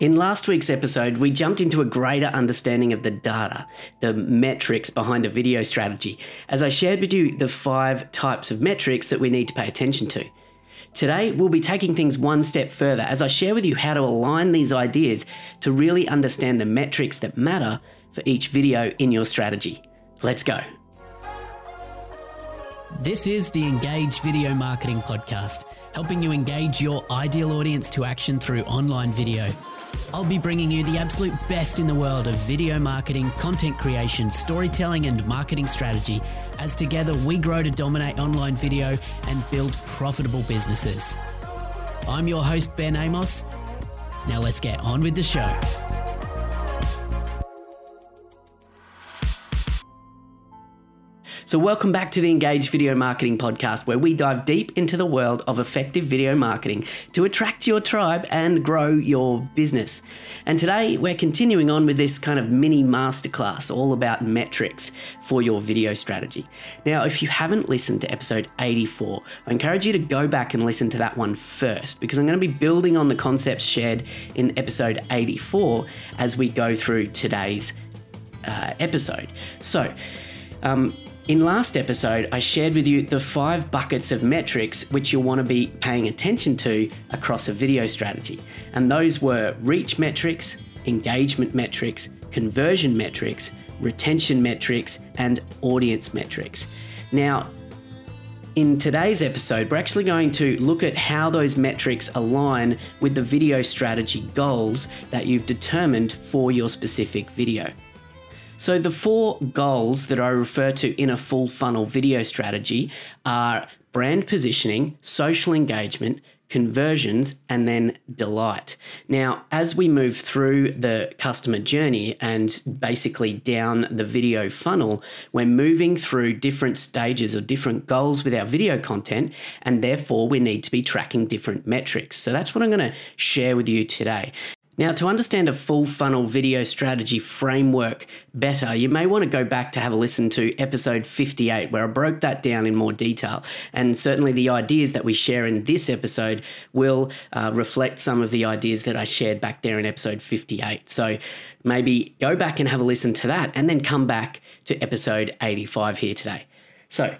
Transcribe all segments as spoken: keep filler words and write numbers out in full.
In last week's episode, we jumped into a greater understanding of the data, the metrics behind a video strategy, as I shared with you the five types of metrics that we need to pay attention to. Today, we'll be taking things one step further as I share with you how to align these ideas to really understand the metrics that matter for each video in your strategy. Let's go. This is the Engage Video Marketing Podcast, helping you engage your ideal audience to action through online video. I'll be bringing you the absolute best in the world of video marketing, content creation, storytelling, and marketing strategy, as together we grow to dominate online video and build profitable businesses. I'm your host, Ben Amos. Now let's get on with the show. So welcome back to the Engage Video Marketing Podcast, where we dive deep into the world of effective video marketing to attract your tribe and grow your business. And today we're continuing on with this kind of mini masterclass all about metrics for your video strategy. Now, if you haven't listened to episode eighty-four, I encourage you to go back and listen to that one first, because I'm going to be building on the concepts shared in episode eighty-four as we go through today's uh, episode. So, um, In last episode, I shared with you the five buckets of metrics which you'll want to be paying attention to across a video strategy. And those were reach metrics, engagement metrics, conversion metrics, retention metrics, and audience metrics. Now, in today's episode, we're actually going to look at how those metrics align with the video strategy goals that you've determined for your specific video. So the four goals that I refer to in a full funnel video strategy are brand positioning, social engagement, conversions, and then delight. Now, as we move through the customer journey and basically down the video funnel, we're moving through different stages or different goals with our video content, and therefore we need to be tracking different metrics. So that's what I'm going to share with you today. Now, to understand a full funnel video strategy framework better, you may want to go back to have a listen to episode fifty-eight, where I broke that down in more detail. And certainly the ideas that we share in this episode will uh, reflect some of the ideas that I shared back there in episode fifty-eight. So maybe go back and have a listen to that, and then come back to episode eighty-five here today. So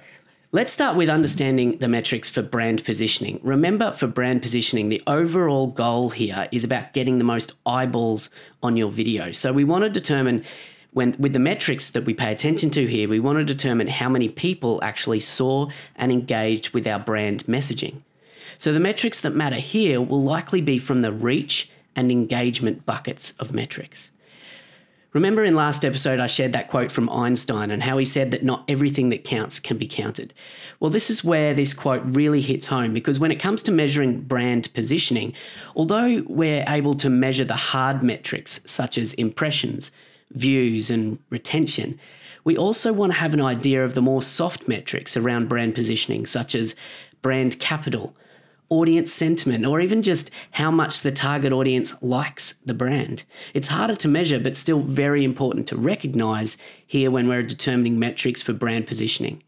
let's start with understanding the metrics for brand positioning. Remember, for brand positioning, the overall goal here is about getting the most eyeballs on your video. So we want to determine, when with the metrics that we pay attention to here, we want to determine how many people actually saw and engaged with our brand messaging. So the metrics that matter here will likely be from the reach and engagement buckets of metrics. Remember, in last episode, I shared that quote from Einstein and how he said that not everything that counts can be counted. Well, this is where this quote really hits home, because when it comes to measuring brand positioning, although we're able to measure the hard metrics such as impressions, views, and retention, we also want to have an idea of the more soft metrics around brand positioning, such as brand capital, audience sentiment, or even just how much the target audience likes the brand. It's harder to measure, but still very important to recognize here when we're determining metrics for brand positioning.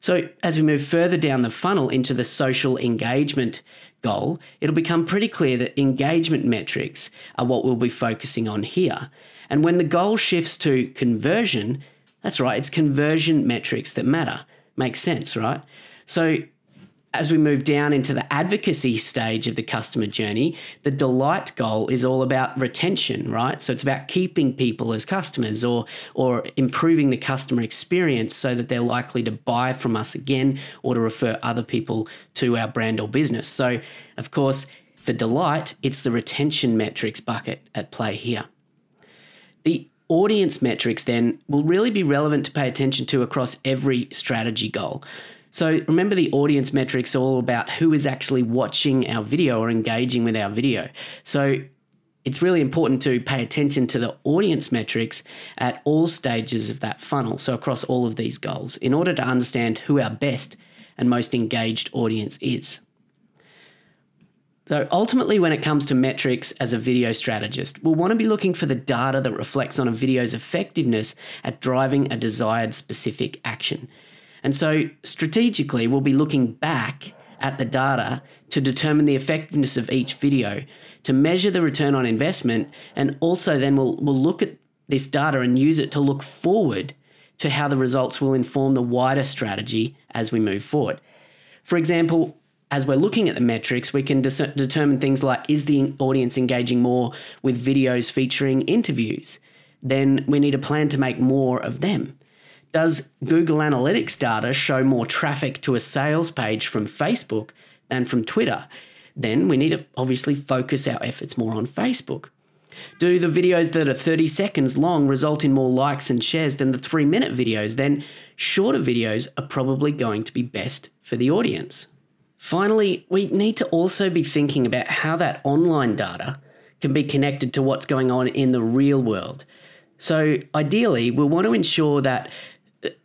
So as we move further down the funnel into the social engagement goal, it'll become pretty clear that engagement metrics are what we'll be focusing on here. And when the goal shifts to conversion, that's right, it's conversion metrics that matter. Makes sense, right? So as we move down into the advocacy stage of the customer journey, the delight goal is all about retention, right? So it's about keeping people as customers, or or improving the customer experience so that they're likely to buy from us again or to refer other people to our brand or business. So, of course, for delight, it's the retention metrics bucket at play here. The audience metrics then will really be relevant to pay attention to across every strategy goal. So remember, the audience metrics are all about who is actually watching our video or engaging with our video. So it's really important to pay attention to the audience metrics at all stages of that funnel, so across all of these goals, in order to understand who our best and most engaged audience is. So ultimately, when it comes to metrics as a video strategist, we'll want to be looking for the data that reflects on a video's effectiveness at driving a desired specific action. And so strategically, we'll be looking back at the data to determine the effectiveness of each video, to measure the return on investment, and also then we'll we'll look at this data and use it to look forward to how the results will inform the wider strategy as we move forward. For example, as we're looking at the metrics, we can dis- determine things like, is the audience engaging more with videos featuring interviews? Then we need a plan to make more of them. Does Google Analytics data show more traffic to a sales page from Facebook than from Twitter? Then we need to obviously focus our efforts more on Facebook. Do the videos that are thirty seconds long result in more likes and shares than the three-minute videos? Then shorter videos are probably going to be best for the audience. Finally, we need to also be thinking about how that online data can be connected to what's going on in the real world. So ideally, we'll want to ensure that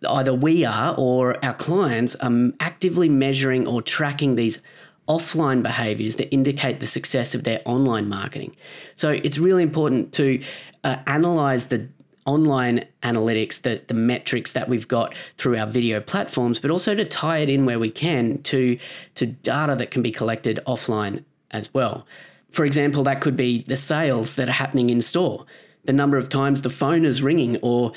either we are or our clients are actively measuring or tracking these offline behaviours that indicate the success of their online marketing. So it's really important to uh, analyse the online analytics, the, the metrics that we've got through our video platforms, but also to tie it in where we can to, to data that can be collected offline as well. For example, that could be the sales that are happening in store, the number of times the phone is ringing, or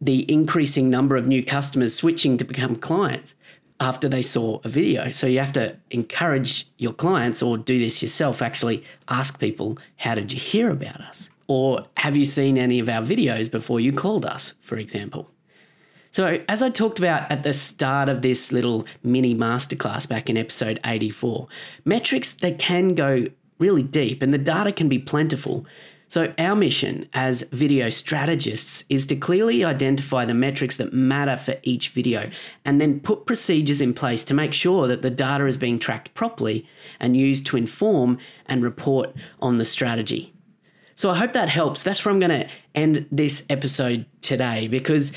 the increasing number of new customers switching to become clients after they saw a video. So you have to encourage your clients, or do this yourself, actually ask people, how did you hear about us? Or have you seen any of our videos before you called us, for example? So as I talked about at the start of this little mini masterclass back in episode eighty-four, metrics, they can go really deep and the data can be plentiful. So our mission as video strategists is to clearly identify the metrics that matter for each video and then put procedures in place to make sure that the data is being tracked properly and used to inform and report on the strategy. So I hope that helps. That's where I'm going to end this episode today, because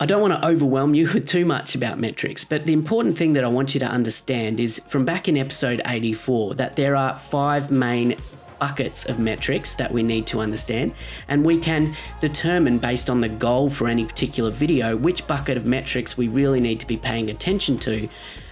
I don't want to overwhelm you with too much about metrics, but the important thing that I want you to understand is from back in episode eighty-four that there are five main buckets of metrics that we need to understand, and we can determine based on the goal for any particular video which bucket of metrics we really need to be paying attention to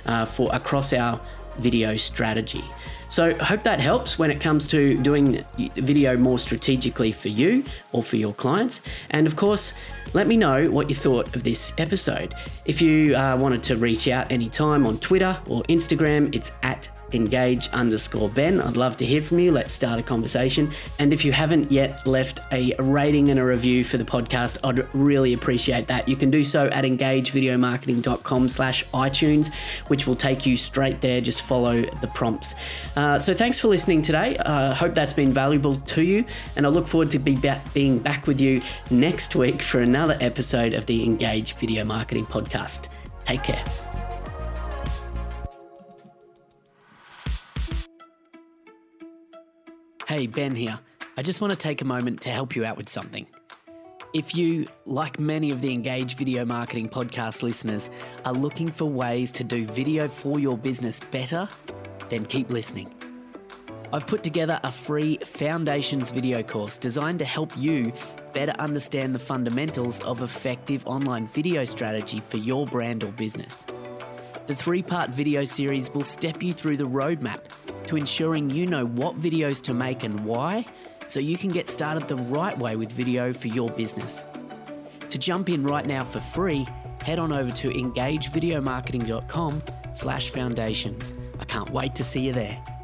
uh, for across our video strategy. So hope that helps when it comes to doing video more strategically for you or for your clients. And of course, let me know what you thought of this episode. If you uh, wanted to reach out anytime on Twitter or Instagram, it's at engage underscore Ben. I'd love to hear from you. Let's start a conversation. And if you haven't yet left a rating and a review for the podcast, I'd really appreciate that. You can do so at engagevideomarketing.com slash iTunes, which will take you straight there. Just follow the prompts. Uh, so thanks for listening today. I uh, hope that's been valuable to you. And I look forward to be back, being back with you next week for another episode of the Engage Video Marketing Podcast. Take care. Hey, Ben here. I just want to take a moment to help you out with something. If you, like many of the Engage Video Marketing Podcast listeners, are looking for ways to do video for your business better, then keep listening. I've put together a free Foundations video course designed to help you better understand the fundamentals of effective online video strategy for your brand or business. The three-part video series will step you through the roadmap to ensuring you know what videos to make and why, so you can get started the right way with video for your business. To jump in right now for free, head on over to engage video marketing dot com slash foundations. I can't wait to see you there.